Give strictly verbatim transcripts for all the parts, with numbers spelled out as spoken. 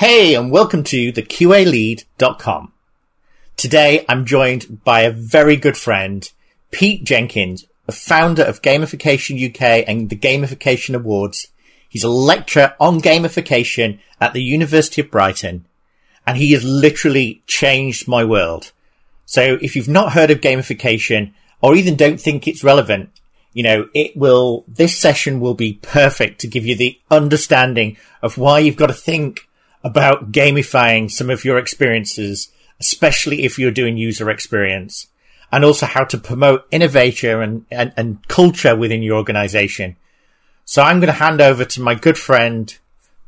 Hey, and welcome to the Q A lead dot com. Today, I'm joined by a very good friend, Pete Jenkins, the founder of Gamification U K and the Gamification Awards. He's a lecturer on gamification at the University of Brighton, and he has literally changed my world. So if you've not heard of gamification or even don't think it's relevant, you know, it will, this session will be perfect to give you the understanding of why you've got to think about gamifying some of your experiences, especially if you're doing user experience, and also how to promote innovation and, and, and culture within your organization. So I'm going to hand over to my good friend,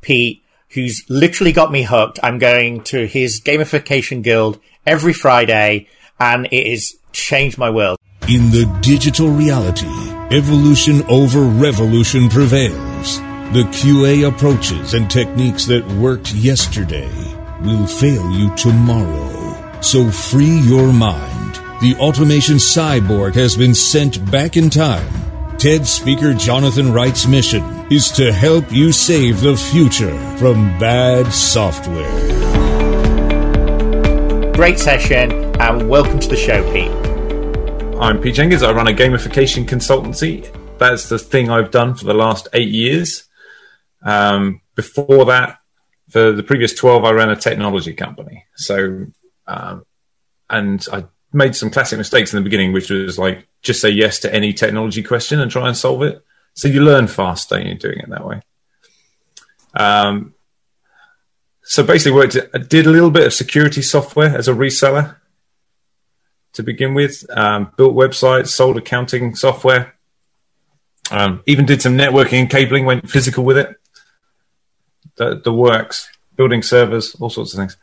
Pete, who's literally got me hooked. I'm going to his gamification guild every Friday, and it has changed my world. In the digital reality, evolution over revolution prevails. The Q A approaches and techniques that worked yesterday will fail you tomorrow. So free your mind. The automation cyborg has been sent back in time. TED speaker Jonathan Wright's mission is to help you save the future from bad software. Great session, and welcome to the show, Pete. I'm Pete Jenkins. I run a gamification consultancy. That's the thing I've done for the last eight years. Um, before that, for the previous twelve, I ran a technology company. So, um, and I made some classic mistakes in the beginning, which was like, just say yes to any technology question and try and solve it. So you learn fast, don't you, doing it that way? Um, so basically worked, did a little bit of security software as a reseller to begin with, um, built websites, sold accounting software, um, even did some networking and cabling, went physical with it, the, the works, building servers, all sorts of things.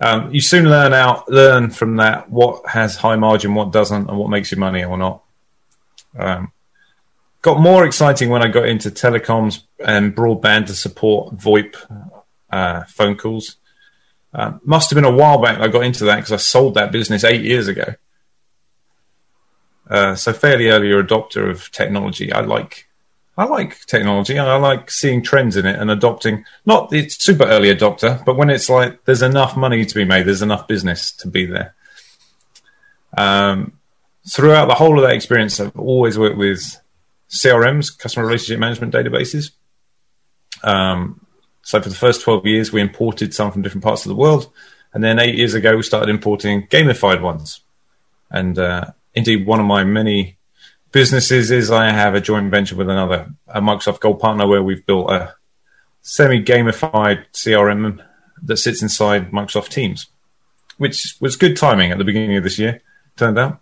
Um, you soon learn out, learn from that what has high margin, what doesn't, and what makes you money or not. Um, got more exciting when I got into telecoms and broadband to support VoIP uh, phone calls. Uh, must have been a while back I got into that because I sold that business eight years ago. Uh, so fairly early adopter of technology. I like, I like technology, and I like seeing trends in it and adopting. Not the super early adopter, but when it's like there's enough money to be made, there's enough business to be there. Um, throughout the whole of that experience, I've always worked with C R Ms, customer relationship management databases. Um, so for the first twelve years, we imported some from different parts of the world. And then eight years ago, we started importing gamified ones. And uh, indeed, one of my many businesses is I have a joint venture with another, a Microsoft Gold partner, where we've built a semi-gamified C R M that sits inside Microsoft Teams, which was good timing at the beginning of this year, turned out.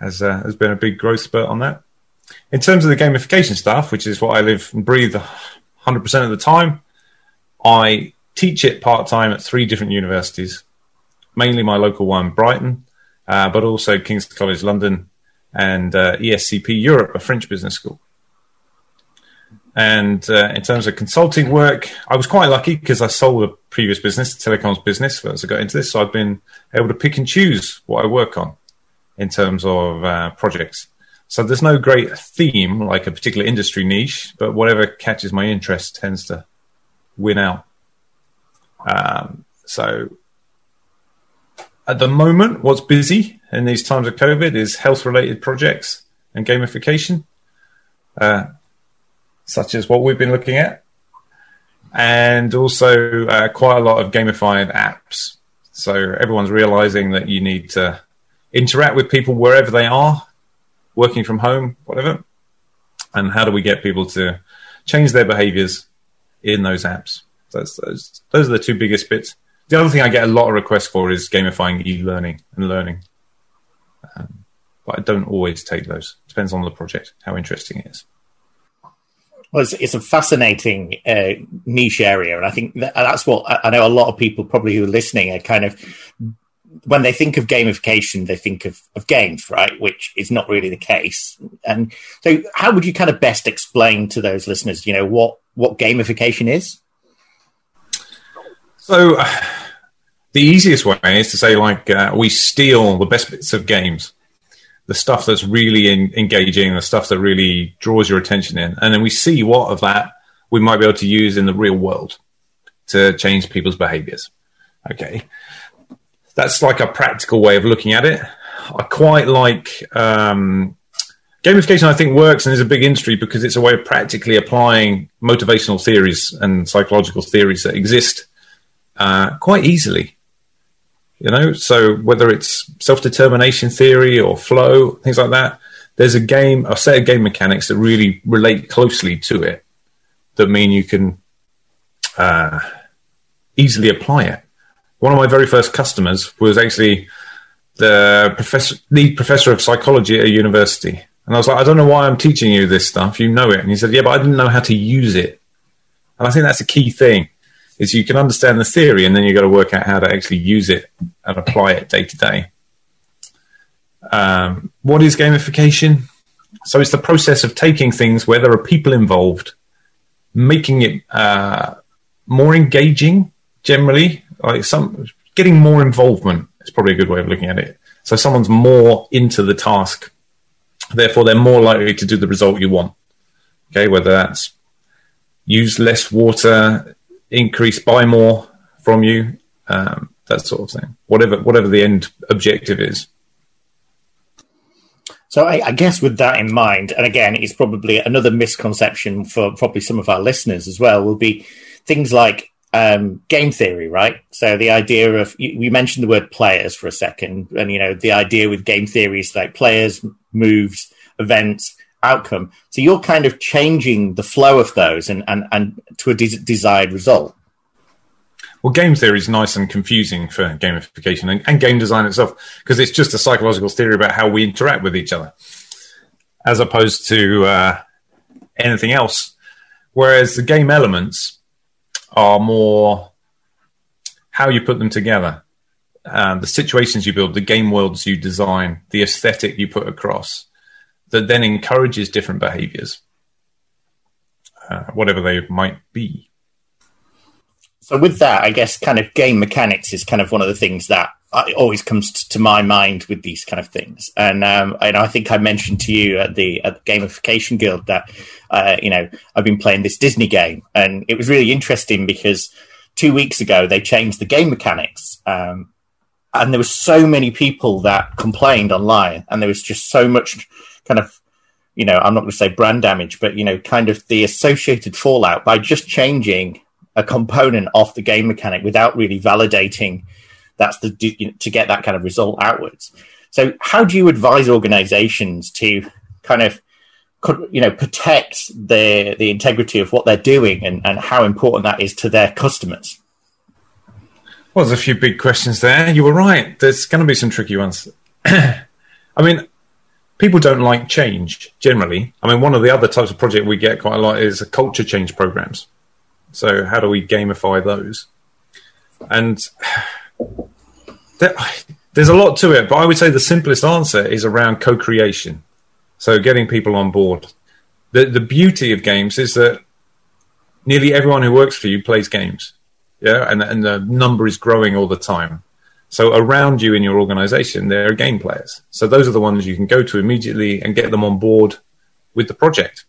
Has, uh, has been a big growth spurt on that. In terms of the gamification stuff, which is what I live and breathe one hundred percent of the time, I teach it part-time at three different universities, mainly my local one, Brighton, uh, but also King's College London, and uh, E S C P Europe, a French business school. And uh, in terms of consulting work, I was quite lucky because I sold a previous business, the telecoms business, as I got into this. So I've been able to pick and choose what I work on in terms of uh, projects. So there's no great theme, like a particular industry niche, but whatever catches my interest tends to win out. Um, so at the moment, what's busy in these times of COVID is health-related projects and gamification, uh, such as what we've been looking at, and also uh, quite a lot of gamified apps. So everyone's realizing that you need to interact with people wherever they are, working from home, whatever, and how do we get people to change their behaviors in those apps? That's, those, those are the two biggest bits. The other thing I get a lot of requests for is gamifying e-learning and learning. Um, but I don't always take those. Depends on the project, how interesting it is. Well, it's, it's a fascinating uh, niche area, and I think that, that's what I, I know. A lot of people probably who are listening are kind of, when they think of gamification, they think of, of games, right? Which is not really the case. And so, how would you kind of best explain to those listeners, you know, what what gamification is? So. Uh... The easiest way is to say, like, uh, we steal the best bits of games, the stuff that's really in- engaging, the stuff that really draws your attention in, and then we see what of that we might be able to use in the real world to change people's behaviors. Okay. That's like a practical way of looking at it. I quite like um, gamification, I think, works and is a big industry because it's a way of practically applying motivational theories and psychological theories that exist uh, quite easily. You know, so whether it's self-determination theory or flow, things like that, there's a game, a set of game mechanics that really relate closely to it that mean you can uh, easily apply it. One of my very first customers was actually the professor, the professor of psychology at a university. And I was like, I don't know why I'm teaching you this stuff. You know it. And he said, yeah, but I didn't know how to use it. And I think that's a key thing. Is you can understand the theory and then you've got to work out how to actually use it and apply it day to day. Um, what is gamification? So it's the process of taking things where there are people involved, making it uh, more engaging generally, like some getting more involvement is probably a good way of looking at it. So someone's more into the task, therefore they're more likely to do the result you want. Okay, whether that's use less water, increase, buy more from you, um, that sort of thing, whatever whatever the end objective is. So I, I guess with that in mind, and again, it's probably another misconception for probably some of our listeners as well, will be things like um, game theory, right? So the idea of, you, you mentioned the word players for a second, and, you know, the idea with game theory is like players, moves, events, outcome. So you're kind of changing the flow of those and and, and to a de- desired result. Well, game theory is nice and confusing for gamification and, and game design itself, because it's just a psychological theory about how we interact with each other as opposed to uh, anything else. Whereas the game elements are more how you put them together, uh, the situations you build, the game worlds you design, the aesthetic you put across, that then encourages different behaviors, uh, whatever they might be. So with that, I guess kind of game mechanics is kind of one of the things that always comes to my mind with these kind of things. And, um, and I think I mentioned to you at the, at the Gamification Guild that, uh, you know, I've been playing this Disney game, and it was really interesting because two weeks ago they changed the game mechanics, um, and there were so many people that complained online, and there was just so much kind of, you know, I'm not going to say brand damage, but, you know, kind of the associated fallout by just changing a component of the game mechanic without really validating that's the, you know, to get that kind of result outwards. So how do you advise organizations to kind of, you know, protect the, the integrity of what they're doing and, and how important that is to their customers? Well, there's a few big questions there. You were right. There's going to be some tricky ones. I mean, people don't like change generally. I mean, one of the other types of project we get quite a lot is culture change programs. So how do we gamify those? And there, there's a lot to it, but I would say the simplest answer is around co-creation. So getting people on board. The, the beauty of games is that nearly everyone who works for you plays games. Yeah, and, and the number is growing all the time. So around you in your organization, there are game players. So those are the ones you can go to immediately and get them on board with the project.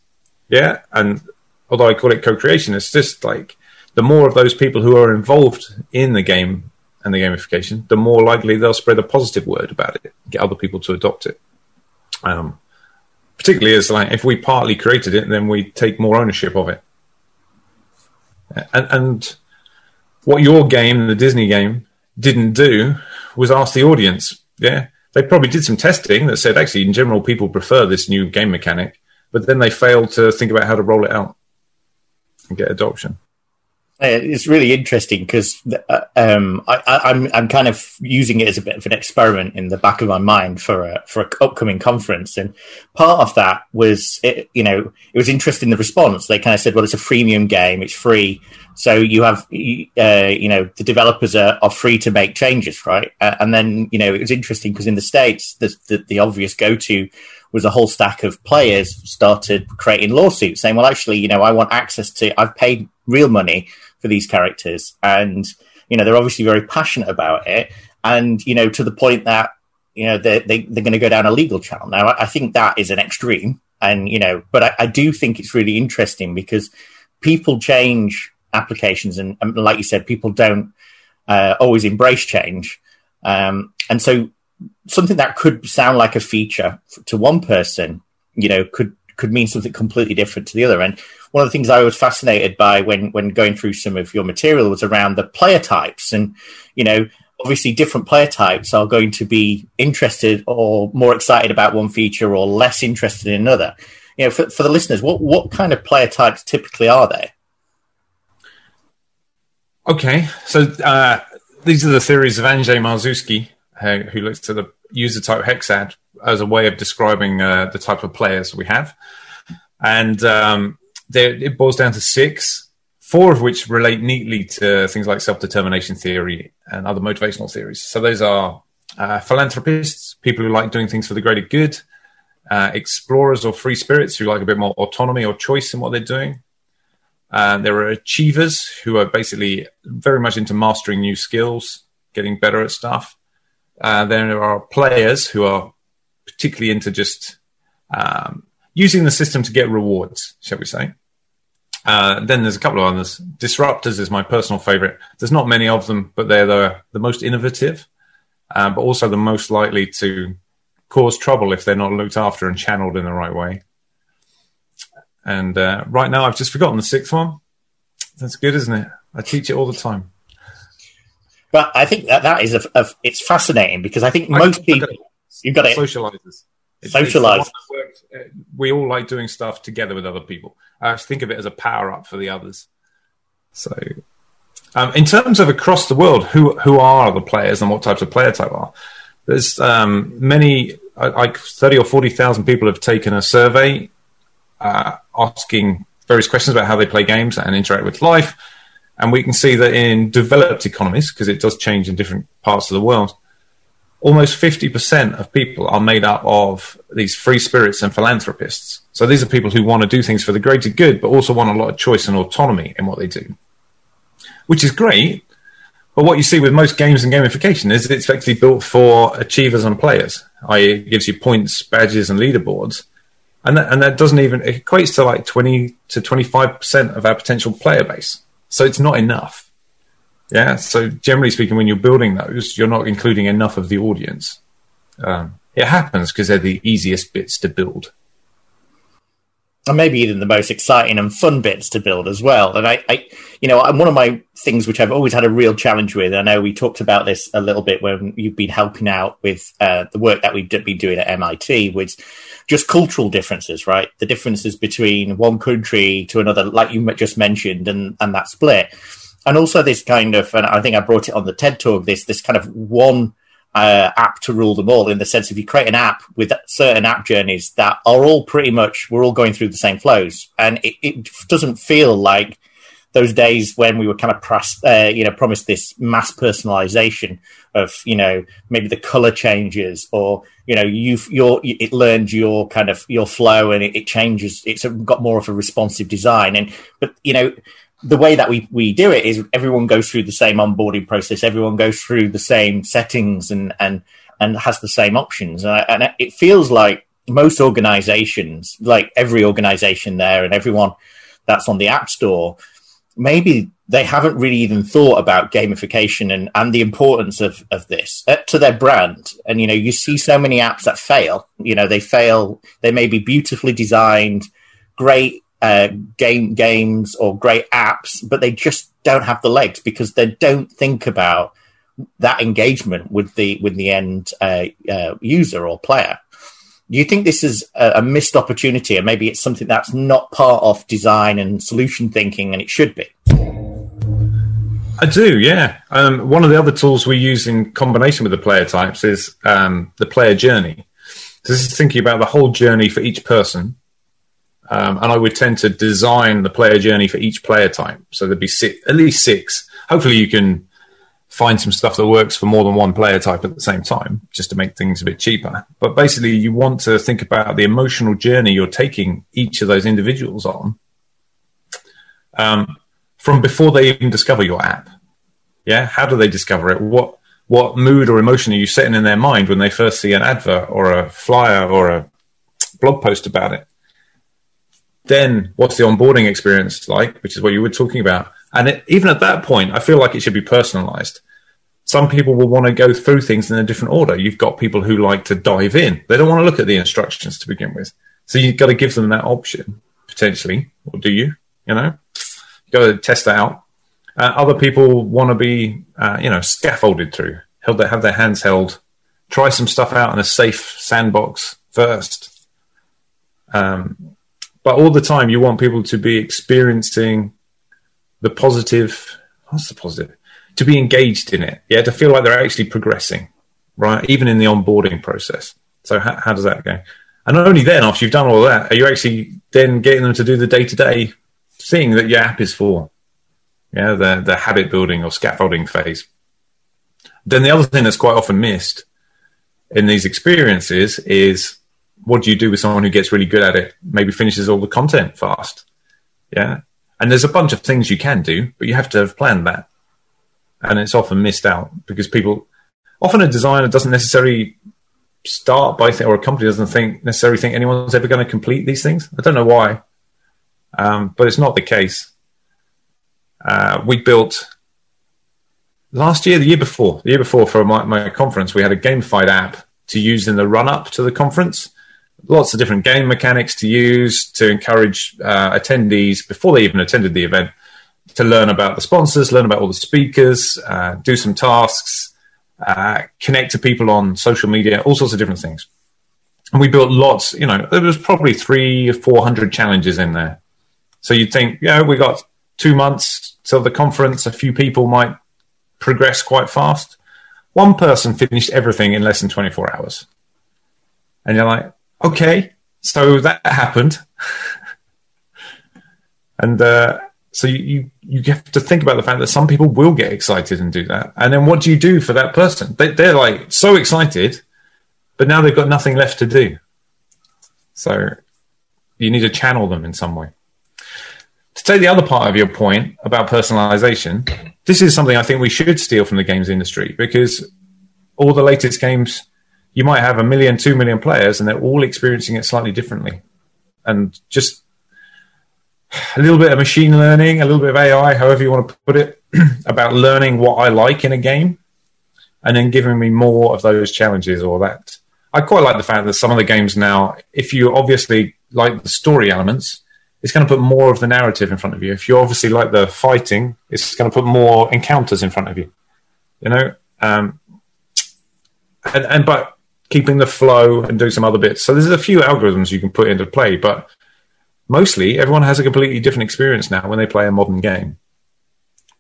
Yeah, and although I call it co-creation, it's just like the more of those people who are involved in the game and the gamification, the more likely they'll spread a positive word about it, get other people to adopt it. Um, particularly as like if we partly created it, then we take more ownership of it. And... and what your game, the Disney game, didn't do was ask the audience. Yeah, they probably did some testing that said, actually, in general, people prefer this new game mechanic, but then they failed to think about how to roll it out and get adoption. It's really interesting because um, I, I'm I'm kind of using it as a bit of an experiment in the back of my mind for a, for an upcoming conference, and part of that was it, you know it was interesting the response. They kind of said, "Well, it's a freemium game; it's free, so you have uh, you know the developers are, are free to make changes, right?" Uh, and then you know it was interesting because in the States, the the, the obvious go to was a whole stack of players started creating lawsuits saying, well, actually, you know, I want access to, I've paid real money for these characters. And, you know, they're obviously very passionate about it. And, you know, to the point that, you know, they're, they, they're going to go down a legal channel. Now, I, I think that is an extreme. And, you know, but I, I do think it's really interesting because people change applications. And, and like you said, people don't uh, always embrace change. Um, and so something that could sound like a feature to one person, you know, could could mean something completely different to the other. And one of the things I was fascinated by when when going through some of your material was around the player types. And, you know, obviously different player types are going to be interested or more excited about one feature or less interested in another. You know, for, for the listeners, what, what kind of player types typically are there? Okay, so uh, these are the theories of Andrzej Marczewski, who, who looks at the user type Hexad as a way of describing uh, the type of players we have. And um, it boils down to six, four of which relate neatly to things like self-determination theory and other motivational theories. So those are uh, philanthropists, people who like doing things for the greater good, uh, explorers or free spirits who like a bit more autonomy or choice in what they're doing. Uh, there are achievers who are basically very much into mastering new skills, getting better at stuff. Uh, then there are players who are particularly into just um, using the system to get rewards, shall we say. Uh, then there's a couple of others. Disruptors is my personal favorite. There's not many of them, but they're the, the most innovative, uh, but also the most likely to cause trouble if they're not looked after and channeled in the right way. And uh, right now, I've just forgotten the sixth one. That's good, isn't it? I teach it all the time. But I think that that is a, a it's fascinating because I think most I people you've got it. Socializers, it's, socializers. It's we all like doing stuff together with other people. I think of it as a power up for the others. So, um, in terms of across the world, who who are the players and what types of player type are? There's um, many, like thirty or forty thousand people have taken a survey. Uh, asking various questions about how they play games and interact with life. And we can see that in developed economies, because it does change in different parts of the world, almost fifty percent of people are made up of these free spirits and philanthropists. So these are people who want to do things for the greater good, but also want a lot of choice and autonomy in what they do, which is great. But what you see with most games and gamification is it's actually built for achievers and players, that is it gives you points, badges, and leaderboards. And that, and that doesn't even, it equates to like twenty to twenty-five percent of our potential player base. So it's not enough. Yeah. So generally speaking, when you're building those, you're not including enough of the audience. Um, it happens because they're the easiest bits to build. And maybe even the most exciting and fun bits to build as well. And I, I, you know, one of my things which I've always had a real challenge with, I know we talked about this a little bit when you've been helping out with uh, the work that we've been doing at M I T, was just cultural differences, right? The differences between one country to another, like you just mentioned, and, and that split. And also this kind of, and I think I brought it on the TED Talk, this, this kind of one Uh, app to rule them all, in the sense if you create an app with certain app journeys that are all pretty much, we're all going through the same flows, and it, it doesn't feel like those days when we were kind of pras- uh, you know promised this mass personalization of, you know, maybe the color changes, or, you know, you've your it learned your kind of your flow, and it, it changes, it's got more of a responsive design. And but, you know, the way that we, we do it is everyone goes through the same onboarding process. Everyone goes through the same settings and, and, and has the same options. And, I, and it feels like most organizations, like every organization there and everyone that's on the App Store, maybe they haven't really even thought about gamification and, and the importance of, of this uh, to their brand. And, you know, you see so many apps that fail, you know, they fail. They may be beautifully designed, great, Uh, game games or great apps, but they just don't have the legs because they don't think about that engagement with the with the end uh, uh, user or player. Do you think this is a, a missed opportunity, and maybe it's something that's not part of design and solution thinking, and it should be? I do, yeah. Um, one of the other tools we use in combination with the player types is um, the player journey. So this is thinking about the whole journey for each person. Um, and I would tend to design the player journey for each player type. So there'd be six, at least six. Hopefully you can find some stuff that works for more than one player type at the same time, just to make things a bit cheaper. But basically you want to think about the emotional journey you're taking each of those individuals on um, from before they even discover your app. Yeah. How do they discover it? What, what mood or emotion are you setting in their mind when they first see an advert or a flyer or a blog post about it? Then what's the onboarding experience like, which is what you were talking about? And it, even at that point, I feel like it should be personalized. Some people will want to go through things in a different order. You've got people who like to dive in. They don't want to look at the instructions to begin with. So you've got to give them that option, potentially. Or do you? You know, you've got to test that out. Uh, other people want to be, uh, you know, scaffolded through, held, they have their hands held, try some stuff out in a safe sandbox first. Um, but all the time, you want people to be experiencing the positive. What's the positive? To be engaged in it. Yeah, to feel like they're actually progressing, right? Even in the onboarding process. So how, how does that go? And only then, after you've done all that, are you actually then getting them to do the day-to-day thing that your app is for? Yeah, the, the habit building or scaffolding phase. Then the other thing that's quite often missed in these experiences is, what do you do with someone who gets really good at it, maybe finishes all the content fast? Yeah. And there's a bunch of things you can do, but you have to have planned that. And it's often missed out because people, often a designer doesn't necessarily start by th- or a company doesn't think necessarily think anyone's ever going to complete these things. I don't know why, um, but it's not the case. Uh, we built last year, the year before, the year before for my, my conference, we had a gamified app to use in the run up to the conference. Lots of different game mechanics to use to encourage uh, attendees before they even attended the event to learn about the sponsors, learn about all the speakers, uh, do some tasks, uh, connect to people on social media, all sorts of different things. And we built lots, you know, there was probably three or four hundred challenges in there. So you'd think, yeah, we got two months till the conference, a few people might progress quite fast. One person finished everything in less than twenty-four hours. And you're like, okay, so that happened. and, uh, So you, you you have to think about the fact that some people will get excited and do that. And then what do you do for that person? They, they're like so excited, but now they've got nothing left to do. So you need to channel them in some way. To take the other part of your point about personalization, this is something I think we should steal from the games industry, because all the latest games, you might have a million, two million players, and they're all experiencing it slightly differently. And just a little bit of machine learning, a little bit of A I, however you want to put it, about learning what I like in a game and then giving me more of those challenges or that. I quite like the fact that some of the games now, if you obviously like the story elements, it's going to put more of the narrative in front of you. If you obviously like the fighting, it's going to put more encounters in front of you, you know, um, and, and but keeping the flow and doing some other bits. So there's a few algorithms you can put into play, but mostly, everyone has a completely different experience now when they play a modern game.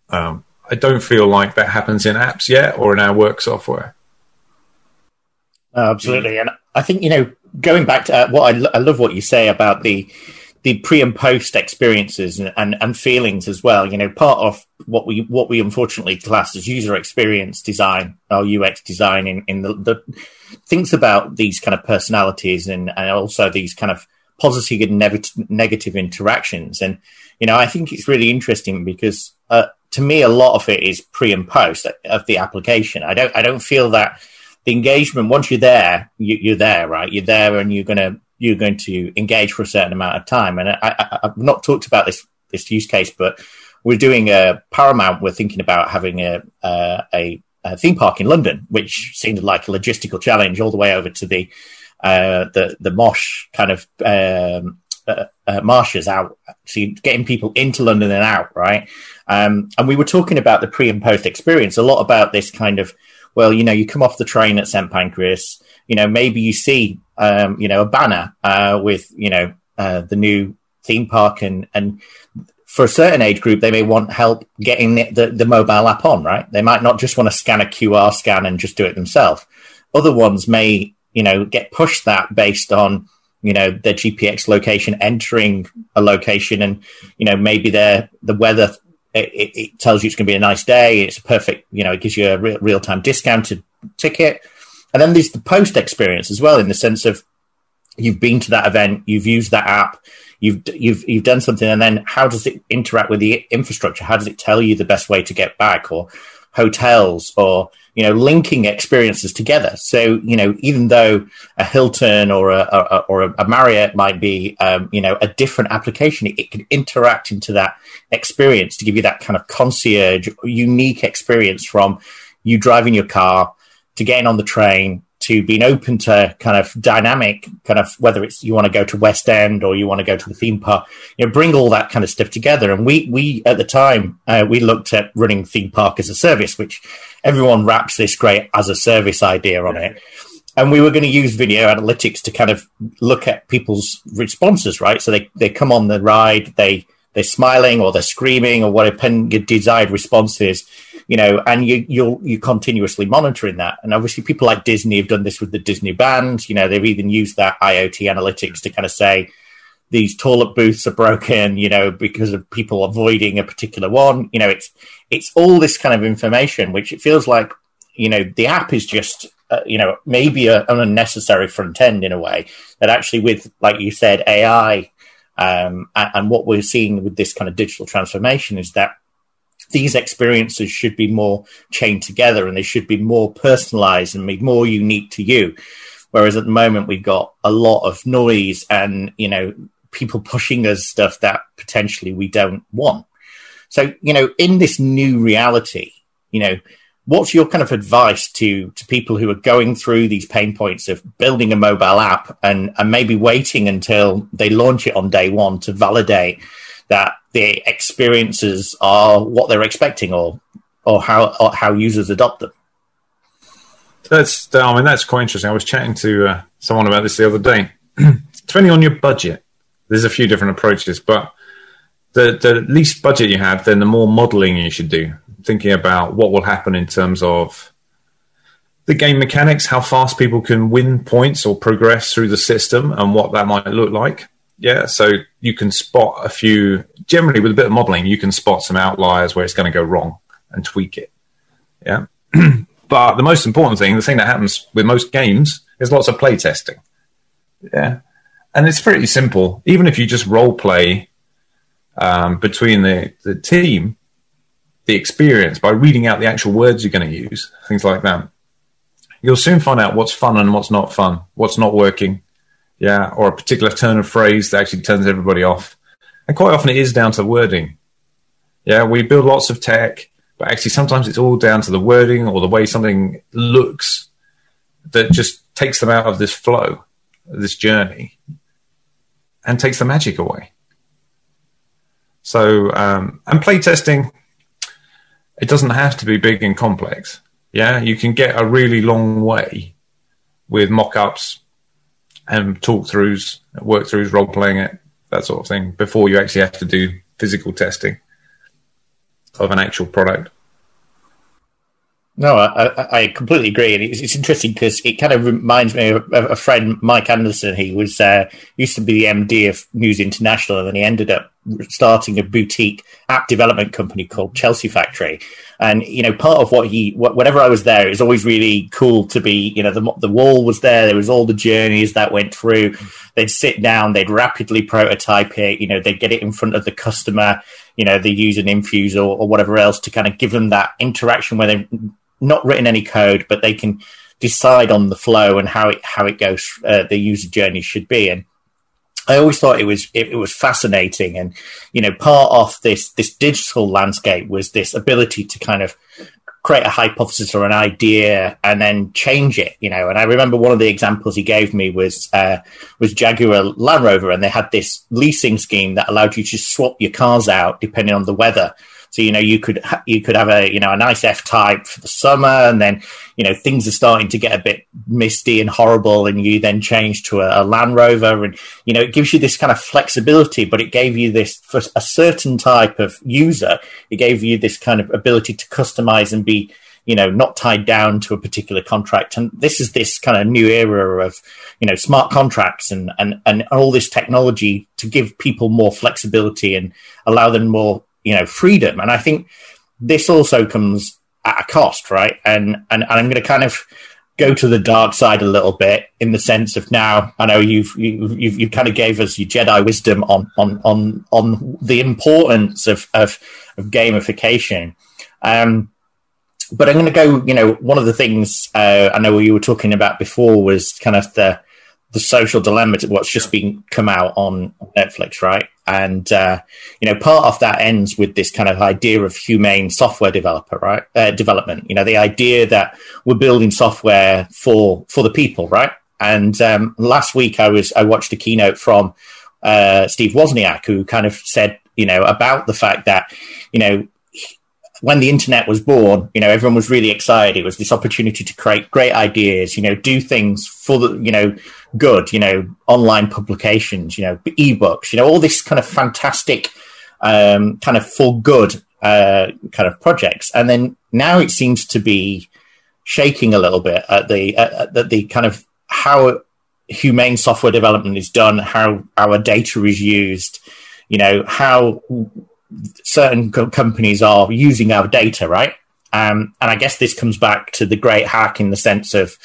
Um, I don't feel like that happens in apps yet or in our work software. Absolutely. And I think, you know, going back to uh, what I, lo- I love what you say about the the pre and post experiences and, and, and feelings as well. You know, part of what we what we unfortunately class as user experience design or U X design in, in the, the things about these kind of personalities and, and also these kind of positive and ne- negative interactions. And, you know, I think it's really interesting because uh, to me, a lot of it is pre and post of the application. I don't, I don't feel that the engagement, once you're there, you, you're there, right? You're there and you're going to, you're going to engage for a certain amount of time. And I, I, I've not talked about this, this use case, but we're doing a Paramount. We're thinking about having a, a, a, a theme park in London, which seemed like a logistical challenge all the way over to the, Uh, the the mosh kind of um, uh, uh, marshes out, so you're getting people into London and out, right? Um, and we were talking about the pre and post experience a lot, about this kind of, well, you know, you come off the train at Saint Pancras, you know, maybe you see um, you know, a banner uh, with, you know, uh, the new theme park, and and for a certain age group, they may want help getting the, the, the mobile app on, right? They might not just want to scan a Q R scan and just do it themselves. Other ones may, you know, get pushed that based on, you know, their G P X location, entering a location, and, you know, maybe their the weather, it, it, it tells you it's going to be a nice day. It's a perfect, you know, it gives you a re- real-time discounted ticket. And then there's the post experience as well, in the sense of you've been to that event, you've used that app, you've you've you've done something, and then how does it interact with the infrastructure? How does it tell you the best way to get back, or hotels or, you know, linking experiences together. So, you know, even though a Hilton or a, a or a Marriott might be, um, you know, a different application, it, it can interact into that experience to give you that kind of concierge, unique experience from you driving your car to getting on the train, to being open to kind of dynamic, kind of whether it's you want to go to West End or you want to go to the theme park, you know, bring all that kind of stuff together. And we, we at the time, uh, we looked at running theme park as a service, which everyone wraps this great as a service idea on it. And we were going to use video analytics to kind of look at people's responses, right? So they, they come on the ride, they, they're smiling or they're screaming or whatever your desired response is. You know, and you, you're you continuously monitoring that. And obviously people like Disney have done this with the Disney band. You know, they've even used that I O T analytics to kind of say, these toilet booths are broken, you know, because of people avoiding a particular one. You know, it's it's all this kind of information, which it feels like, you know, the app is just, uh, you know, maybe a, an unnecessary front end in a way that actually with, like you said, A I um, and, and what we're seeing with this kind of digital transformation is that these experiences should be more chained together and they should be more personalized and be more unique to you. Whereas at the moment, we've got a lot of noise and, you know, people pushing us stuff that potentially we don't want. So, you know, in this new reality, you know, what's your kind of advice to, to people who are going through these pain points of building a mobile app and, and maybe waiting until they launch it on day one to validate that the experiences are what they're expecting, or or how or how users adopt them? That's I mean that's quite interesting. I was chatting to uh, someone about this the other day. Depending on your budget, there's a few different approaches, but the the least budget you have, then the more modelling you should do, thinking about what will happen in terms of the game mechanics, how fast people can win points or progress through the system, and what that might look like. Yeah, so you can spot a few, generally with a bit of modeling, you can spot some outliers where it's going to go wrong and tweak it. Yeah. But the most important thing, the thing that happens with most games, is lots of play testing. Yeah. And it's pretty simple. Even if you just role play um, between the, the team, the experience, by reading out the actual words you're going to use, things like that, you'll soon find out what's fun and what's not fun, what's not working. Yeah, or a particular turn of phrase that actually turns everybody off. And quite often it is down to wording. Yeah, we build lots of tech, but actually sometimes it's all down to the wording or the way something looks that just takes them out of this flow, this journey, and takes the magic away. So, um, and playtesting, it doesn't have to be big and complex. Yeah, you can get a really long way with mock-ups, and talk-throughs, work-throughs, role-playing it, that sort of thing, before you actually have to do physical testing of an actual product. No, I, I completely agree. And it's, it's interesting because it kind of reminds me of a friend, Mike Anderson. He was uh, used to be the M D of News International, and then he ended up starting a boutique app development company called Chelsea Factory. And, you know, part of what he, whenever I was there, it was always really cool to be, you know, the the wall was there. There was all the journeys that went through. They'd sit down, they'd rapidly prototype it. You know, they'd get it in front of the customer, you know, the user infuse or, or whatever else to kind of give them that interaction where they've not written any code, but they can decide on the flow and how it, how it goes, uh, the user journey should be. And I always thought it was it, it was fascinating, and you know, part of this this digital landscape was this ability to kind of create a hypothesis or an idea and then change it, you know. And I remember one of the examples he gave me was uh, was Jaguar Land Rover, and they had this leasing scheme that allowed you to swap your cars out depending on the weather. So, you know, you could ha- you could have a, you know, a nice F-Type for the summer, and then, you know, things are starting to get a bit misty and horrible, and you then change to a, a Land Rover. And, you know, it gives you this kind of flexibility, but it gave you this, for a certain type of user, it gave you this kind of ability to customize and be, you know, not tied down to a particular contract. And this is this kind of new era of, you know, smart contracts and, and, and all this technology to give people more flexibility and allow them more, you know, freedom. And I think this also comes at a cost, right? And, and and I'm going to kind of go to the dark side a little bit, in the sense of, now I know you've you've you've, you've kind of gave us your Jedi wisdom on on on on the importance of of, of gamification. Um, But I'm going to go, you know, one of the things uh, I know you were talking about before was kind of the the social dilemma, to what's just been come out on Netflix, right? And, uh, you know, part of that ends with this kind of idea of humane software developer, right? Uh, development, you know, the idea that we're building software for for the people, right? And um, last week I was I watched a keynote from uh, Steve Wozniak, who kind of said, you know, about the fact that, you know, when the internet was born, you know, everyone was really excited. It was this opportunity to create great ideas, you know, do things for the, you know, good, you know, online publications, you know, ebooks, you know, all this kind of fantastic um, kind of for good uh, kind of projects. And then now it seems to be shaking a little bit at the, at, at the kind of how humane software development is done, how our data is used, you know, how certain co- companies are using our data, right? Um, and I guess this comes back to The Great Hack, in the sense of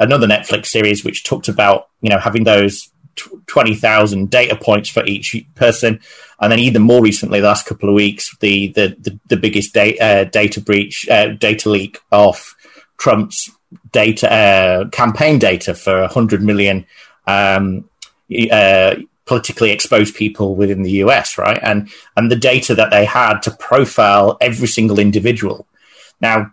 another Netflix series which talked about, you know, having those t- twenty thousand data points for each person. And then even more recently, the last couple of weeks, the the, the, the biggest da- uh, data breach, uh, data leak of Trump's data uh, campaign data for one hundred million um, uh politically exposed people within the U S, right? And and the data that they had to profile every single individual. Now,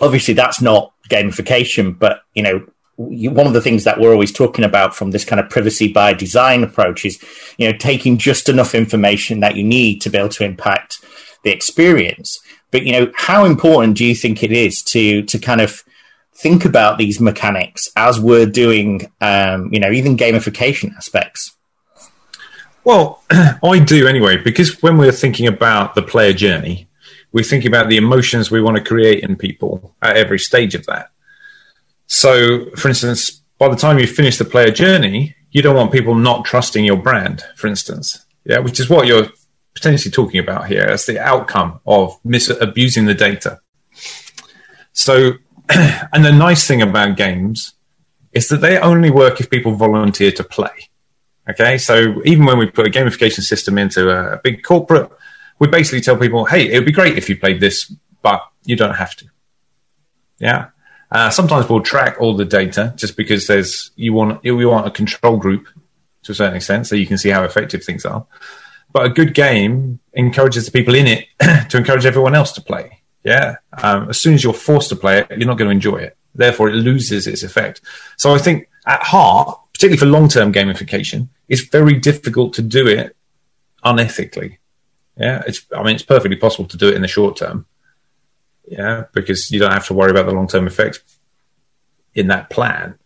obviously that's not gamification, but, you know, you, one of the things that we're always talking about from this kind of privacy by design approach is, you know, taking just enough information that you need to be able to impact the experience. But, you know, how important do you think it is to to kind of think about these mechanics as we're doing, um, you know, even gamification aspects? Well, I do anyway, because when we're thinking about the player journey, we're thinking about the emotions we want to create in people at every stage of that. So, for instance, by the time you finish the player journey, you don't want people not trusting your brand, for instance, yeah, which is what you're potentially talking about here. That's the outcome of mis- abusing the data. So, and the nice thing about games is that they only work if people volunteer to play. Okay, so even when we put a gamification system into a big corporate, we basically tell people, hey, it would be great if you played this, but you don't have to. Yeah. Uh, sometimes we'll track all the data just because there's you want you want a control group to a certain extent so you can see how effective things are. But a good game encourages the people in it to encourage everyone else to play. Yeah. Um, as soon as you're forced to play it, you're not going to enjoy it. Therefore, it loses its effect. So I think at heart, particularly for long-term gamification, it's very difficult to do it unethically. Yeah, it's. I mean, it's perfectly possible to do it in the short term. Yeah, because you don't have to worry about the long-term effects in that plan.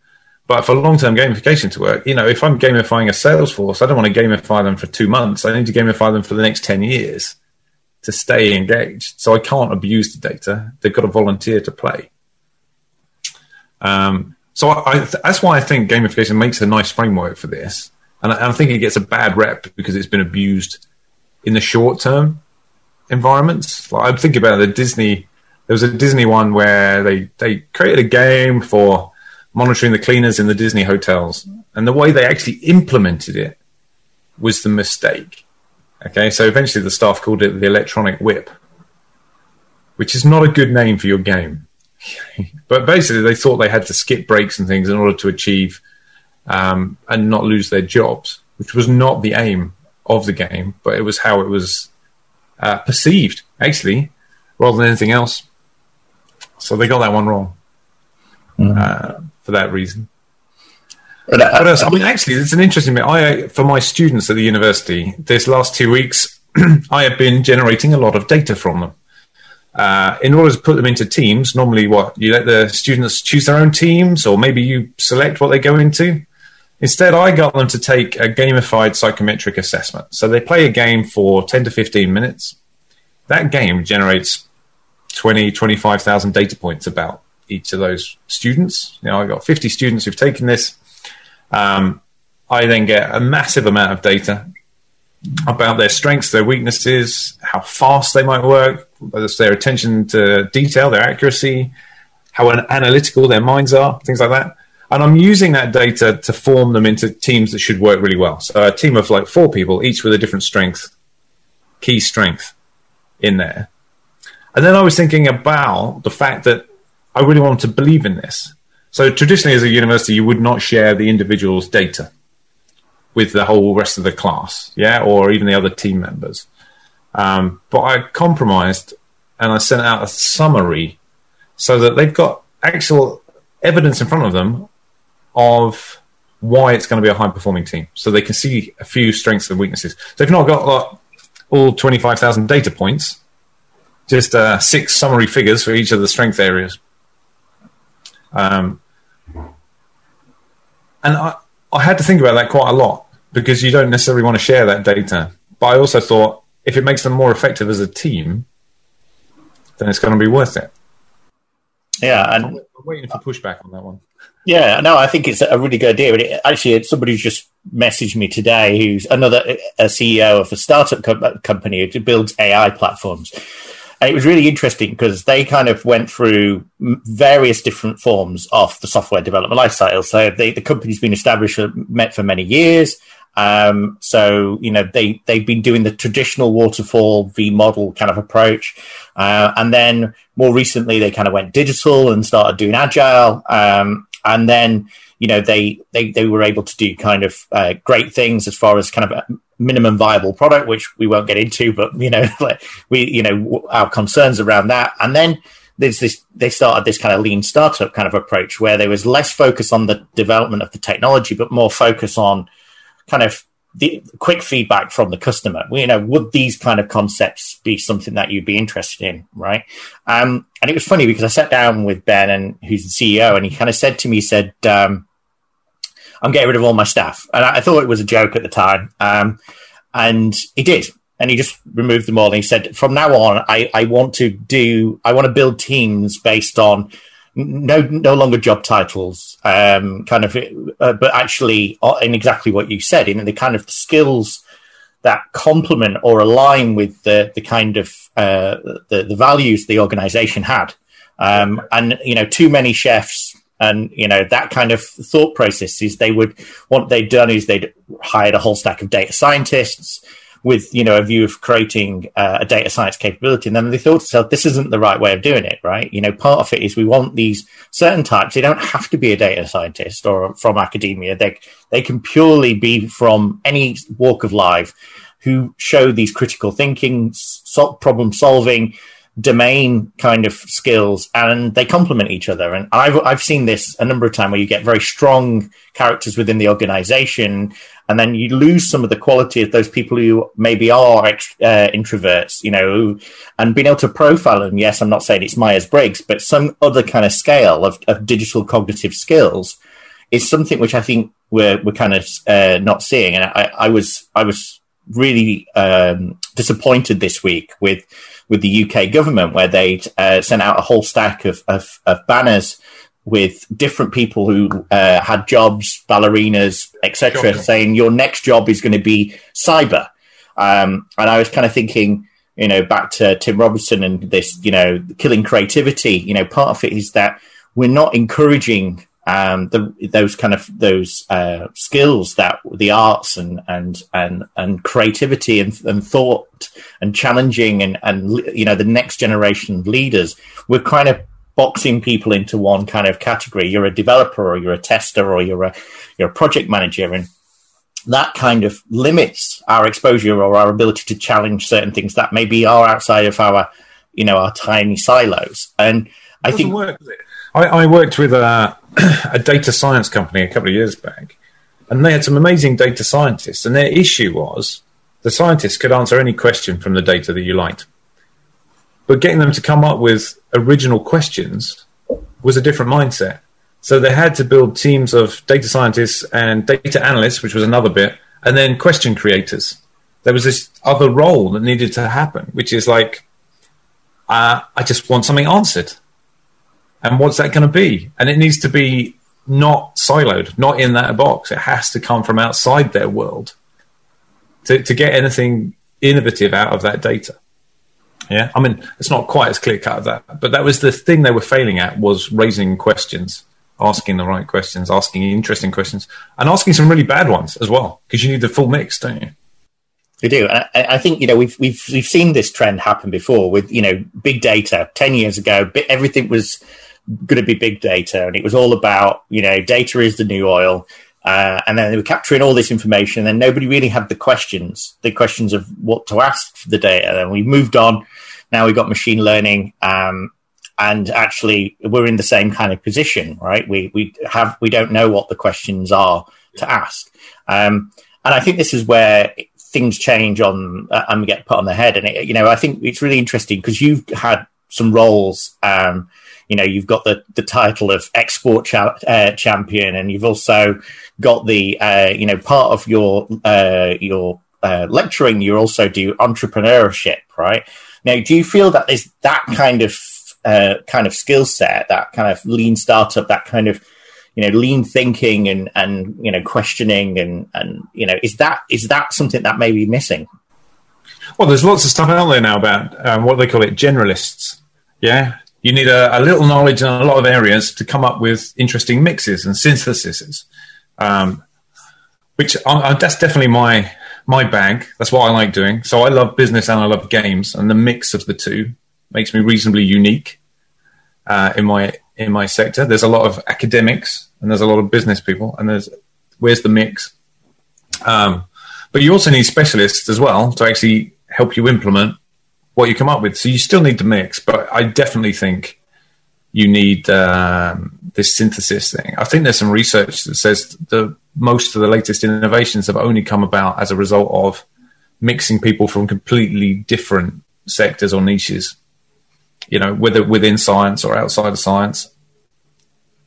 But for long-term gamification to work, you know, if I'm gamifying a sales force, I don't want to gamify them for two months. I need to gamify them for the next ten years to stay engaged. So I can't abuse the data. They've got to volunteer to play. Um. So I, th- that's why I think gamification makes a nice framework for this. And I, and I think it gets a bad rep because it's been abused in the short-term environments. Like, I'm thinking about the Disney. There was a Disney one where they, they created a game for monitoring the cleaners in the Disney hotels. And the way they actually implemented it was the mistake. Okay, so eventually the staff called it the electronic whip, which is not a good name for your game. But basically, they thought they had to skip breaks and things in order to achieve um, and not lose their jobs, which was not the aim of the game, but it was how it was uh, perceived, actually, rather than anything else. So they got that one wrong mm-hmm. uh, for that reason. But, uh, what else? I mean, actually, it's an interesting bit. I, for my students at the university, this last two weeks, I have been generating a lot of data from them. Uh, in order to put them into teams, normally what, you let the students choose their own teams or maybe you select what they go into. Instead, I got them to take a gamified psychometric assessment. So they play a game for ten to fifteen minutes. That game generates twenty, twenty-five thousand data points about each of those students. You know, I've got fifty students who've taken this. Um, I then get a massive amount of data about their strengths, their weaknesses, how fast they might work, their attention to detail, their accuracy, how analytical their minds are, things like that. And I'm using that data to form them into teams that should work really well. So a team of like four people, each with a different strength, key strength in there. And then I was thinking about the fact that I really want to believe in this. So traditionally, as a university, you would not share the individual's data with the whole rest of the class, yeah, or even the other team members. Um, but I compromised and I sent out a summary so that they've got actual evidence in front of them of why it's going to be a high-performing team, so they can see a few strengths and weaknesses. So if you've not got like, all twenty-five thousand data points, just uh, six summary figures for each of the strength areas. Um, and I, I had to think about that quite a lot, because you don't necessarily want to share that data. But I also thought, if it makes them more effective as a team, then it's going to be worth it. Yeah, and I'm waiting for pushback on that one. Yeah, no, I think it's a really good idea. It, actually, somebody just messaged me today who's another a C E O of a startup co- company who builds A I platforms. And it was really interesting because they kind of went through various different forms of the software development lifecycle. So they, the company's been established for, for many years. Um, so, you know, they, they've been doing the traditional waterfall v model kind of approach. Uh, and then more recently, they kind of went digital and started doing agile. Um, and then, you know, they, they, they were able to do kind of uh, great things as far as kind of a minimum viable product, which we won't get into, but, you know, we, you know, our concerns around that. And then there's this, they started this kind of lean startup kind of approach where there was less focus on the development of the technology, but more focus on kind of the quick feedback from the customer. You know, would these kind of concepts be something that you'd be interested in, right? Um, and it was funny because I sat down with Ben, and who's the C E O, and he kind of said to me, he said, um, I'm getting rid of all my staff. And I, I thought it was a joke at the time. Um, and he did. And he just removed them all. And he said, from now on, I, I want to do, I want to build teams based on No, no longer job titles, um, kind of, uh, but actually in exactly what you said, in the kind of skills that complement or align with the, the kind of uh, the, the values the organization had. Um, and, you know, too many chefs and, you know, that kind of thought process is they would, what they'd done is they'd hired a whole stack of data scientists with, you know, a view of creating uh, a data science capability. And then they thought to themselves, this isn't the right way of doing it, right? You know, part of it is we want these certain types. They don't have to be a data scientist or from academia. They they can purely be from any walk of life who show these critical thinking, sol- problem solving, domain kind of skills, and they complement each other. And I've, I've seen this a number of times where you get very strong characters within the organization, and then you lose some of the quality of those people who maybe are ext- uh, introverts, you know, and being able to profile them. Yes, I'm not saying it's Myers-Briggs, but some other kind of scale of, of digital cognitive skills is something which I think we're, we're kind of uh, not seeing. And I, I was, I was, really um, disappointed this week with with the U K government, where they uh, sent out a whole stack of, of, of banners with different people who uh, had jobs, ballerinas, et cetera, saying your next job is going to be cyber. Um, and I was kind of thinking, you know, back to Tim Robertson and this, you know, killing creativity. You know, part of it is that we're not encouraging Um, the, those kind of those uh, skills that the arts and and and and creativity and, and thought and challenging and and you know the next generation of leaders. We're kind of boxing people into one kind of category. You're a developer, or you're a tester, or you're a you're a project manager, and that kind of limits our exposure or our ability to challenge certain things that maybe are outside of our you know our tiny silos. And I think work, does it? I, I worked with a, a data science company a couple of years back, and they had some amazing data scientists, and their issue was the scientists could answer any question from the data that you liked. But getting them to come up with original questions was a different mindset. So they had to build teams of data scientists and data analysts, which was another bit, and then question creators. There was this other role that needed to happen, which is like, uh, I just want something answered. And what's that going to be? And it needs to be not siloed, not in that box. It has to come from outside their world to, to get anything innovative out of that data. Yeah, I mean, it's not quite as clear cut as that, but that was the thing they were failing at, was raising questions, asking the right questions, asking interesting questions, and asking some really bad ones as well, because you need the full mix, don't you? They do. I, I think, you know, we've we've we've seen this trend happen before with, you know, big data. Ten years ago, everything was going to be big data, and it was all about, you know, data is the new oil. Uh, and then they were capturing all this information, and then nobody really had the questions, the questions of what to ask for the data. And we moved on. Now we've got machine learning, um, and actually we're in the same kind of position, right? We we have we don't know what the questions are to ask. Um, and I think this is where things change on uh, and get put on the head. And, it, you know, I think it's really interesting because you've had some roles, um, you know, you've got the, the title of export cha- uh, champion, and you've also got the, uh, you know, part of your uh, your uh, lecturing, you also do entrepreneurship, right? Now, do you feel that there's that kind of uh, kind of skill set, that kind of lean startup, that kind of, you know, lean thinking and, and, you know, questioning and, and, you know, is that is that something that may be missing? Well, there's lots of stuff out there now about um, what they call it, generalists. Yeah. You need a, a little knowledge in a lot of areas to come up with interesting mixes and syntheses, um, which I, I, that's definitely my my bag. That's what I like doing. So I love business and I love games, and the mix of the two makes me reasonably unique uh, in my in my sector. There's a lot of academics and there's a lot of business people, and there's where's the mix? Um, but you also need specialists as well to actually help you implement what you come up with. So you still need the mix, but I definitely think you need um, this synthesis thing. I think there's some research that says the most of the latest innovations have only come about as a result of mixing people from completely different sectors or niches, you know, whether within science or outside of science,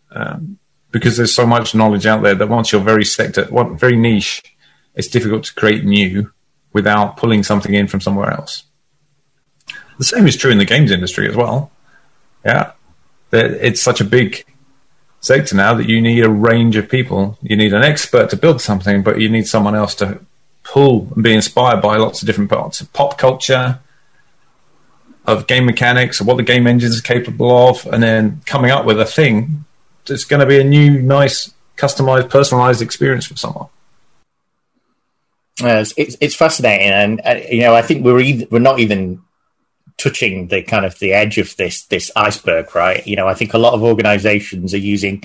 um, because there's so much knowledge out there that once you're very sector, one, very niche, it's difficult to create new without pulling something in from somewhere else. The same is true in the games industry as well. Yeah, it's such a big sector now that you need a range of people. You need an expert to build something, but you need someone else to pull and be inspired by lots of different parts of pop culture, of game mechanics, of what the game engine is capable of, and then coming up with a thing that's going to be a new, nice, customized, personalized experience for someone. Uh, it's it's fascinating, and uh, you know, I think we're either, we're not even touching the kind of the edge of this this iceberg, right? You know, I think a lot of organizations are using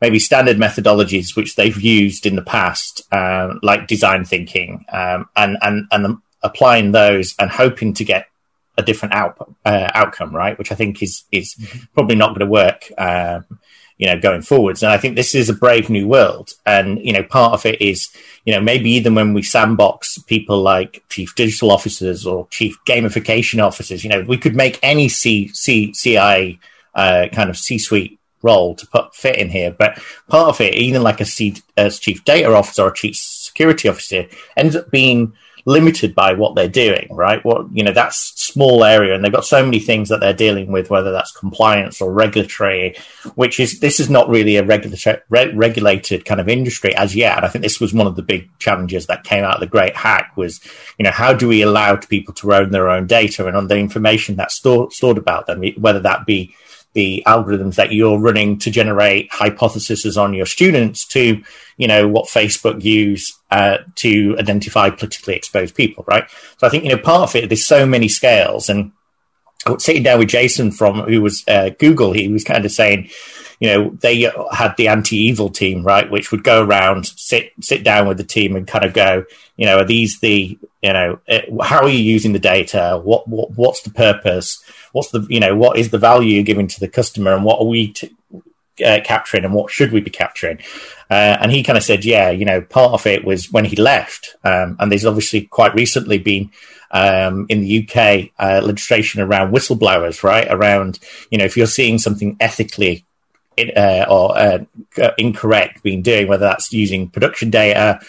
maybe standard methodologies which they've used in the past, uh, like design thinking, um, and and and applying those and hoping to get a different out, uh, outcome, right? Which I think is is probably not going to work, um, you know, going forwards. And I think this is a brave new world, and you know, part of it is, you know, maybe even when we sandbox people like chief digital officers or chief gamification officers, you know, we could make any C C C I uh, kind of C-suite role to put fit in here. But part of it, even like a C, as chief data officer or chief security officer, ends up being limited by what they're doing, right? What, you know, that's small area, and they've got so many things that they're dealing with, whether that's compliance or regulatory, which is, this is not really a regulatory re- regulated kind of industry as yet. And I think this was one of the big challenges that came out of the Great Hack was, you know, how do we allow people to own their own data and on the information that's store, stored about them, whether that be the algorithms that you're running to generate hypotheses on your students to, you know, what Facebook use uh, to identify politically exposed people, right? So I think, you know, part of it, there's so many scales. And sitting down with Jason from, who was uh, Google, he was kind of saying, you know, they had the anti-evil team, right, which would go around, sit sit down with the team and kind of go, you know, are these the, you know, how are you using the data? What, what what's the purpose? What's the, you know, what is the value you're giving to the customer, and what are we t- uh, capturing, and what should we be capturing? Uh, and he kind of said, yeah, you know, part of it was when he left. Um, and there's obviously quite recently been um, in the U K uh, legislation around whistleblowers, right? Around, you know, if you're seeing something ethically in, uh, or uh, incorrect being doing, whether that's using production data,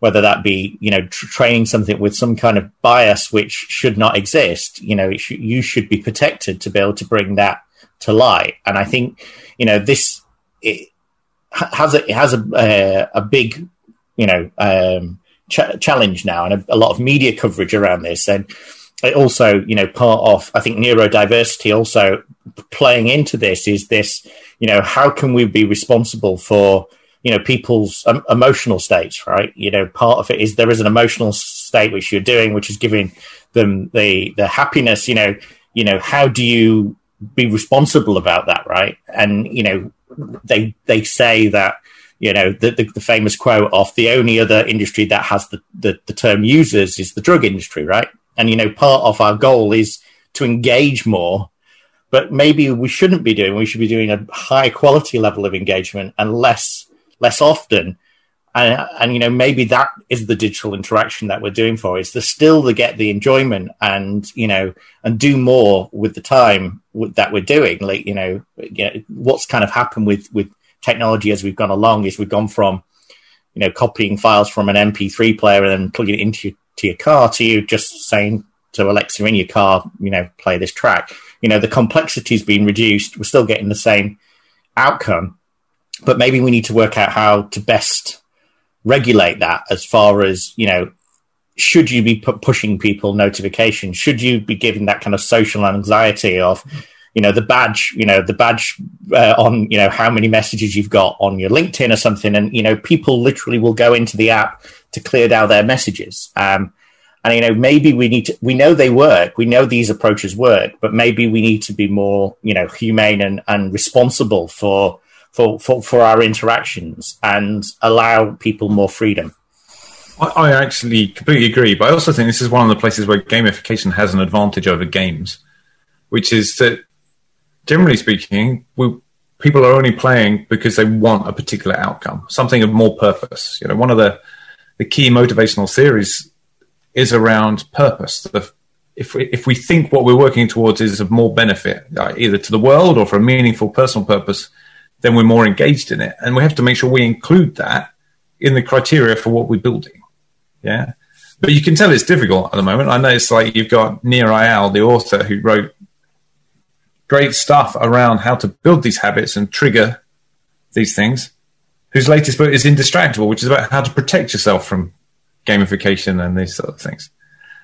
whether that be, you know, tr- training something with some kind of bias which should not exist, you know, it sh- you should be protected to be able to bring that to light. And I think, you know, this it has a, it has a uh, a big, you know, um, ch- challenge now, and a, a lot of media coverage around this, and it also, you know, part of, I think, neurodiversity also playing into this is this, you know, how can we be responsible for you know, people's um, emotional states, right? You know, part of it is there is an emotional state which you're doing, which is giving them the the happiness. You know, you know, how do you be responsible about that, right? And you know, they they say that, you know, the the, the famous quote of the only other industry that has the, the the term users is the drug industry, right? And you know, part of our goal is to engage more. But maybe we shouldn't be doing, we should be doing a high quality level of engagement and less, less often. And, and, you know, maybe that is the digital interaction that we're doing for is to still to get the enjoyment and, you know, and do more with the time that we're doing. Like, you know, you know, what's kind of happened with, with technology as we've gone along is we've gone from, you know, copying files from an M P three player and then plugging it into to your car to you just saying to Alexa in your car, you know, play this track. You know, the complexity's been reduced. We're still getting the same outcome, but maybe we need to work out how to best regulate that as far as, you know, should you be pu- pushing people notifications? Should you be giving that kind of social anxiety of, you know, the badge, you know, the badge uh, on, you know, how many messages you've got on your LinkedIn or something. And, you know, people literally will go into the app to clear down their messages. Um, And, you know, maybe we need to, we know they work, we know these approaches work, but maybe we need to be more, you know, humane and, and responsible for, for, for, for our interactions and allow people more freedom. I, I actually completely agree. But I also think this is one of the places where gamification has an advantage over games, which is that generally speaking, we, people are only playing because they want a particular outcome, something of more purpose. You know, one of the, the key motivational theories is around purpose. If we, if we think what we're working towards is of more benefit, either to the world or for a meaningful personal purpose, then we're more engaged in it. And we have to make sure we include that in the criteria for what we're building. Yeah. But you can tell it's difficult at the moment. I know it's like you've got Nir Ayal, the author, who wrote great stuff around how to build these habits and trigger these things, whose latest book is Indistractable, which is about how to protect yourself from gamification and these sort of things.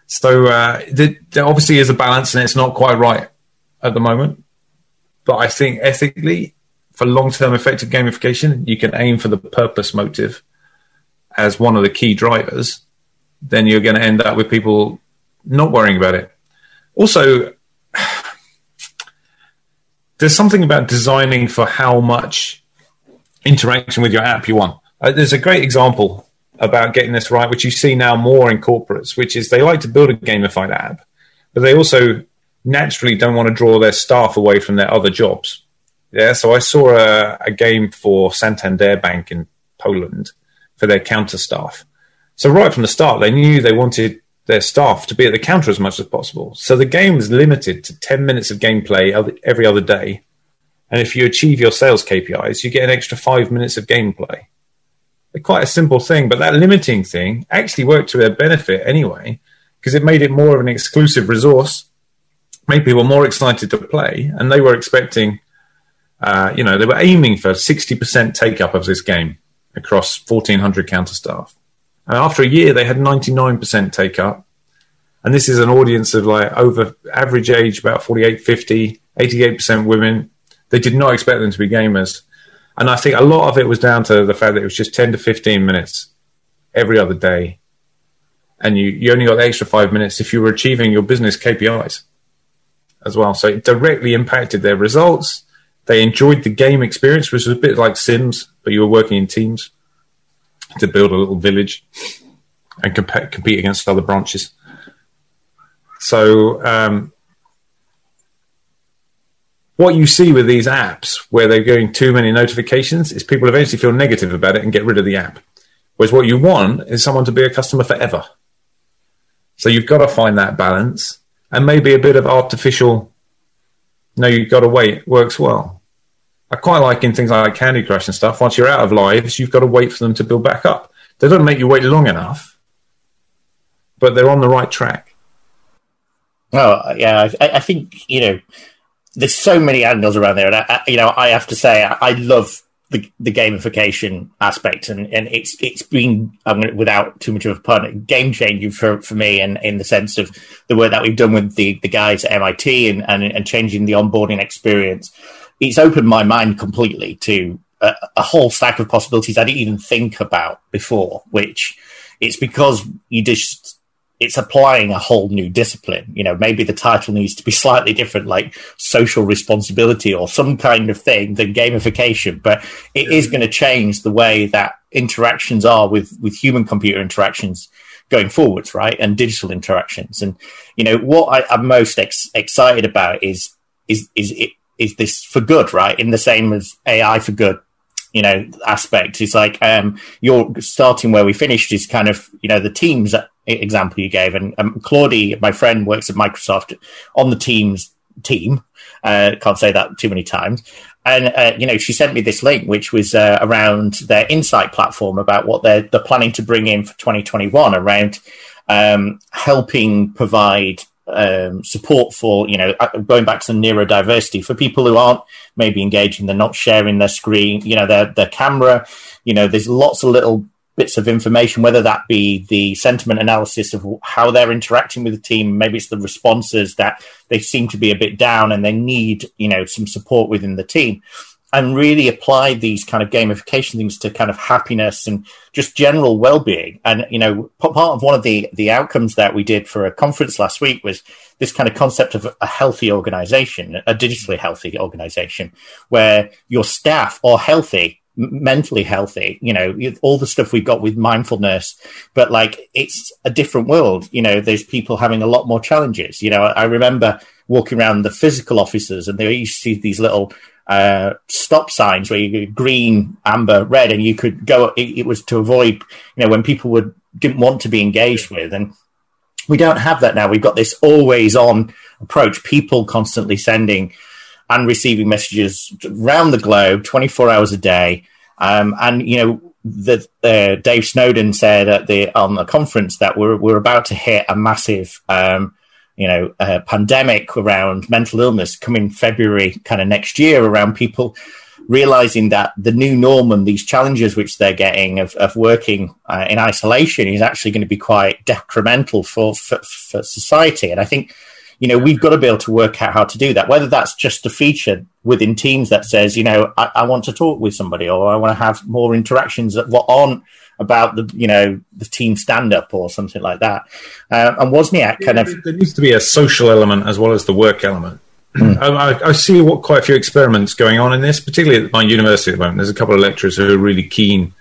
So uh, there, there obviously is a balance, and it's not quite right at the moment. But I think ethically, for long-term effective gamification, you can aim for the purpose motive as one of the key drivers. Then you're going to end up with people not worrying about it. Also, there's something about designing for how much interaction with your app you want. Uh, there's a great example about getting this right, which you see now more in corporates, which is they like to build a gamified app, but they also naturally don't want to draw their staff away from their other jobs. Yeah, so I saw a, a game for Santander Bank in Poland for their counter staff. So right from the start, they knew they wanted their staff to be at the counter as much as possible. So the game was limited to ten minutes of gameplay every other day. And if you achieve your sales K P Is, you get an extra five minutes of gameplay. Quite a simple thing, but that limiting thing actually worked to their benefit anyway, because it made it more of an exclusive resource, made people more excited to play, and they were expecting, uh, you know, they were aiming for sixty percent take-up of this game across fourteen hundred counter staff. And after a year, they had ninety-nine percent take-up, and this is an audience of like over average age, about forty-eight, fifty, eighty-eight percent women. They did not expect them to be gamers. And I think a lot of it was down to the fact that it was just ten to fifteen minutes every other day. And you, you only got the extra five minutes if you were achieving your business K P Is as well. So it directly impacted their results. They enjoyed the game experience, which was a bit like Sims, but you were working in teams to build a little village and comp- compete against other branches. So um what you see with these apps where they're getting too many notifications is people eventually feel negative about it and get rid of the app. Whereas what you want is someone to be a customer forever. So you've got to find that balance, and maybe a bit of artificial, no, you've got to wait, works well. I quite like in things like Candy Crush and stuff, once you're out of lives, you've got to wait for them to build back up. They don't make you wait long enough, but they're on the right track. Oh, yeah, I, I think, you know, there's so many angles around there. And, I, you know, I have to say, I, I love the, the gamification aspect. And, and it's it's been, um, without too much of a pun, game-changing for, for me, and in the sense of the work that we've done with the, the guys at M I T and, and, and changing the onboarding experience. It's opened my mind completely to a, a whole stack of possibilities I didn't even think about before, which it's because you just, it's applying a whole new discipline. You know, maybe the title needs to be slightly different, like social responsibility or some kind of thing than gamification, but it yeah. is going to change the way that interactions are with, with human computer interactions going forwards, right? And digital interactions. And, you know, what I, I'm most ex- excited about is, is, is it, is this for good, right? In the same as A I for good, you know, aspect. It's like, um, you're starting where we finished is kind of, you know, the Teams example you gave. And um, Claudie, my friend, works at Microsoft on the Teams team. Uh, can't say that too many times. And, uh, you know, she sent me this link, which was uh, around their Insight platform about what they're, they're planning to bring in for twenty twenty-one around um, helping provide um, support for, you know, going back to neurodiversity for people who aren't maybe engaging, they're not sharing their screen, you know, their, their camera. You know, there's lots of little bits of information, whether that be the sentiment analysis of how they're interacting with the team, maybe it's the responses that they seem to be a bit down and they need, you know, some support within the team, and really apply these kind of gamification things to kind of happiness and just general well-being. And, you know, part of one of the, the outcomes that we did for a conference last week was this kind of concept of a healthy organization, a digitally healthy organization, where your staff are healthy, mentally healthy, you know, all the stuff we've got with mindfulness, but like it's a different world. You know, there's people having a lot more challenges. You know, I remember walking around the physical offices and they used to see these little uh, stop signs where you could green, amber, red, and you could go, it, it was to avoid, you know, when people would didn't want to be engaged with. And we don't have that now. We've got this always on approach, people constantly sending and receiving messages around the globe, twenty-four hours a day. Um, and, you know, the, uh, Dave Snowden said at the on the conference that we're we're about to hit a massive, um, you know, uh, pandemic around mental illness coming February kind of next year, around people realizing that the new norm and these challenges which they're getting of, of working uh, in isolation is actually going to be quite detrimental for, for, for society. And I think, you know, we've got to be able to work out how to do that, whether that's just a feature within Teams that says, you know, I, I want to talk with somebody, or I want to have more interactions that what aren't about the, you know, the team stand up or something like that. Uh, and Wozniak kind yeah, of. There needs to be a social element as well as the work element. Mm. I, I see what, quite a few experiments going on in this, particularly at my university at the moment. There's a couple of lecturers who are really keen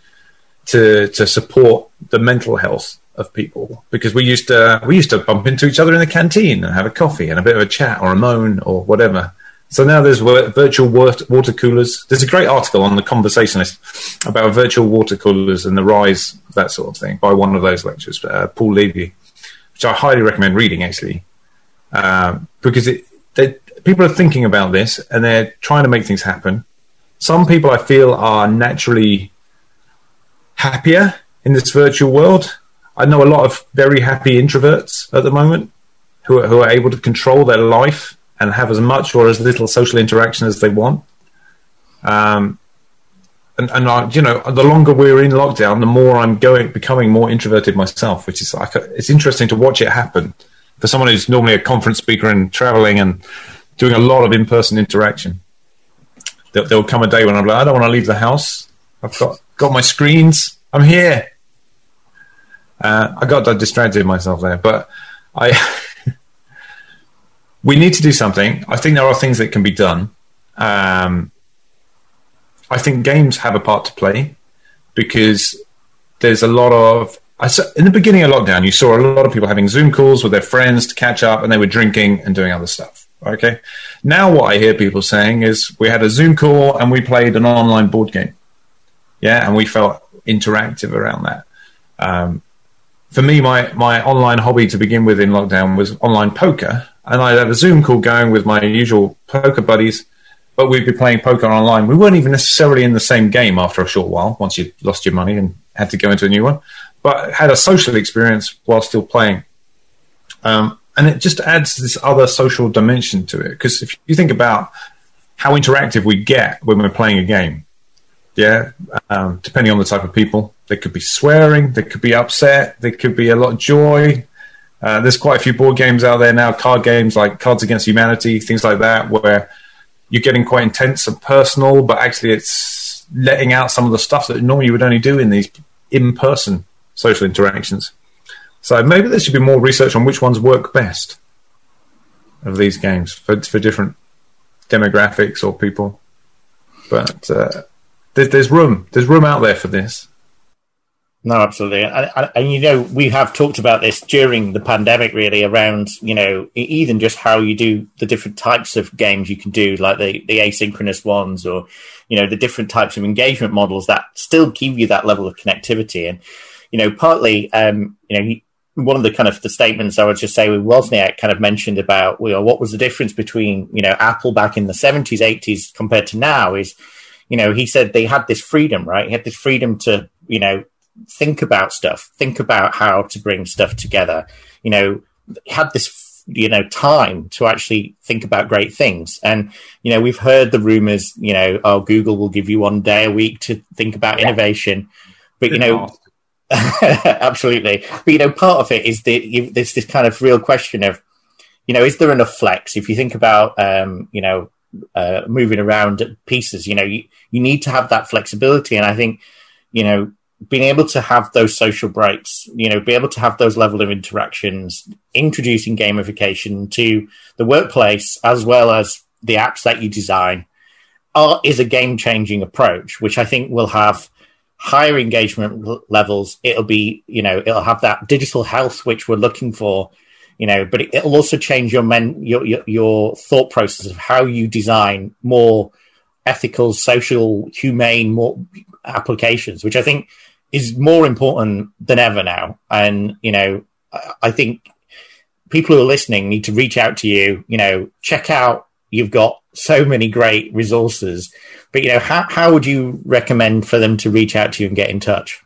to to support the mental health of people, because we used to we used to bump into each other in the canteen and have a coffee and a bit of a chat or a moan or whatever. So now there's virtual water coolers. There's a great article on The Conversationalist about virtual water coolers and the rise of that sort of thing by one of those lecturers, uh, Paul Levy, which I highly recommend reading actually, uh, because it, they, people are thinking about this and they're trying to make things happen. Some people I feel are naturally happier in this virtual world. I know a lot of very happy introverts at the moment who are, who are able to control their life and have as much or as little social interaction as they want. Um, and, and I, you know, the longer we're in lockdown, the more I'm going becoming more introverted myself, which is like a, it's interesting to watch it happen for someone who's normally a conference speaker and traveling and doing a lot of in-person interaction. There, there'll come a day when I'm like, I don't want to leave the house. I've got, got my screens. I'm here. Uh, I got I distracted myself there, but I we need to do something. I think there are things that can be done. Um, I think games have a part to play, because there's a lot of I saw, in the beginning of lockdown, you saw a lot of people having Zoom calls with their friends to catch up, and they were drinking and doing other stuff. Okay, now what I hear people saying is we had a Zoom call and we played an online board game, yeah, and we felt interactive around that. Um, For me, my, my online hobby to begin with in lockdown was online poker. And I'd have a Zoom call going with my usual poker buddies, but we'd be playing poker online. We weren't even necessarily in the same game after a short while, once you'd lost your money and had to go into a new one, but had a social experience while still playing. Um, and it just adds this other social dimension to it. Because if you think about how interactive we get when we're playing a game, yeah, um, depending on the type of people, they could be swearing, they could be upset, they could be a lot of joy. Uh, there's quite a few board games out there now, card games like Cards Against Humanity, things like that, where you're getting quite intense and personal, but actually it's letting out some of the stuff that normally you would only do in these in-person social interactions. So maybe there should be more research on which ones work best of these games for, for different demographics or people. But uh, there's, there's room. There's room out there for this. No, absolutely. And, and, and, you know, we have talked about this during the pandemic, really, around, you know, even just how you do the different types of games you can do, like the, the asynchronous ones or, you know, the different types of engagement models that still give you that level of connectivity. And, you know, partly, um, you know, one of the kind of the statements I would just say with Wozniak kind of mentioned about, you know, what was the difference between, you know, Apple back in the seventies, eighties compared to now is, you know, he said they had this freedom, right? He had this freedom to, you know, think about stuff, think about how to bring stuff together, you know, had this, you know, time to actually think about great things. And, you know, we've heard the rumors, you know, oh, Google will give you one day a week to think about yeah. innovation. But, you know, absolutely. But, you know, part of it is the, there's this kind of real question of, you know, is there enough flex? If you think about, um, you know, uh, moving around pieces, you know, you, you need to have that flexibility. And I think, you know, being able to have those social breaks, you know, be able to have those level of interactions, introducing gamification to the workplace as well as the apps that you design are, is a game-changing approach, which I think will have higher engagement l- levels. It'll be, you know, it'll have that digital health, which we're looking for, you know, but it, it'll also change your, men, your, your, your thought process of how you design more ethical, social, humane more applications, which I think is more important than ever now. And, you know, I think people who are listening need to reach out to you, you know, check out, you've got so many great resources, but, you know, how, how would you recommend for them to reach out to you and get in touch?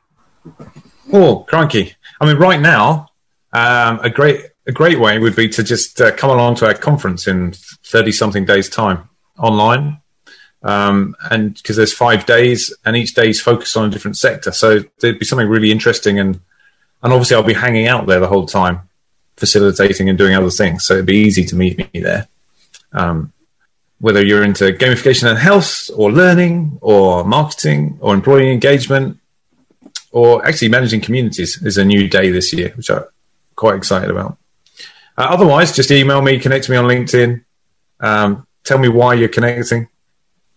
Oh, crikey. I mean, right now, um, a great, a great way would be to just uh, come along to our conference in thirty something days time online. Um, and because there's five days and each day's focused on a different sector. So there'd be something really interesting. And, and obviously I'll be hanging out there the whole time, facilitating and doing other things. So it'd be easy to meet me there. Um, whether you're into gamification and health or learning or marketing or employee engagement or actually managing communities is a new day this year, which I'm quite excited about. Uh, otherwise, just email me, connect to me on LinkedIn. Um, tell me why you're connecting.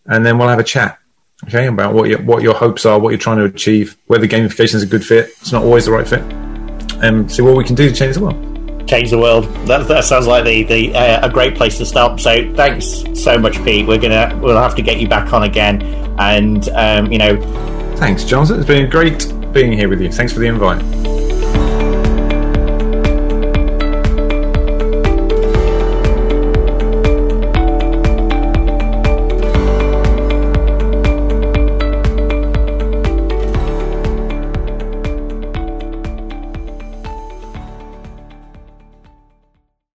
And then we'll have a chat, okay, about what your, what your hopes are, what you're trying to achieve, whether gamification is a good fit. It's not always the right fit. And see what we can do to change the world. Change the world. That, that sounds like the, the uh, a great place to start. So thanks so much, Pete. We're gonna we'll have to get you back on again. And um, you know, thanks, Jonathan. It's been great being here with you. Thanks for the invite.